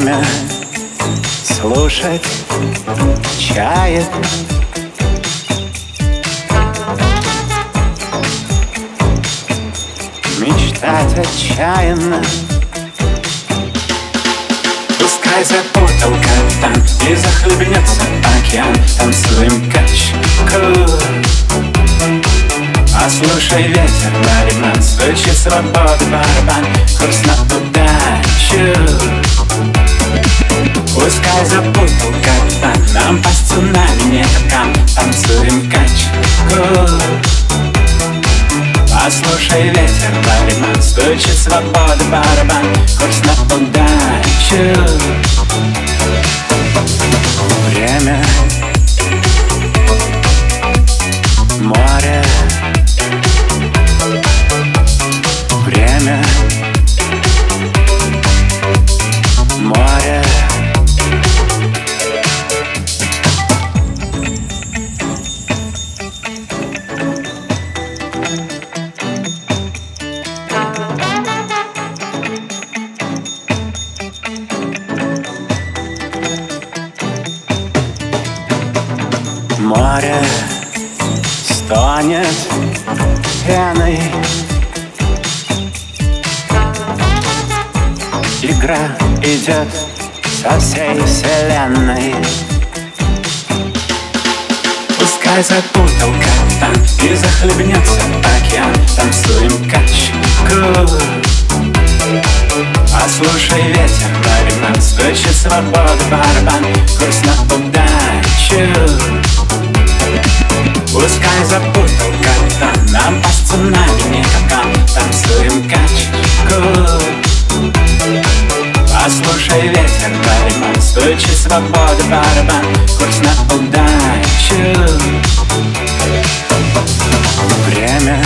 время слушать чает. Мечтать отчаянно. Пускай запуталка там и захлебнется океан. Танцуем качку. Послушай ветер барабан, стучит свобода барабан. Курс на удачу. Пускай запуталка там, нам по цунами не там. Танцуем качку. Послушай ветер барабан, стучит свобода барабан. Курс на удачу. Время, море, время, море. Море стонет пеной. Игра идет со всей вселенной. Пускай запуталка там и захлебнется океан. Танцуем качку. Послушай ветер барабан, стучит свобода барабан. Курс на удачу. Пускай запуталка там, нам по цунами не там. Танцуем качку. Послушай ветер барабан, стучит свобода барабан. Курс на удачу. Время,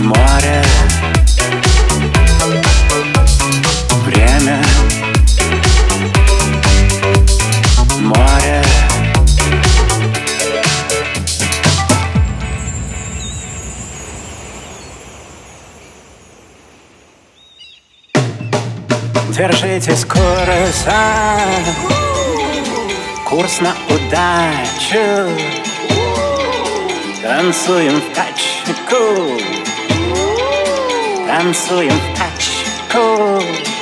море, время, море. Держитесь курса, курс на удачу. Танцуем в тачку, танцуем в тачку.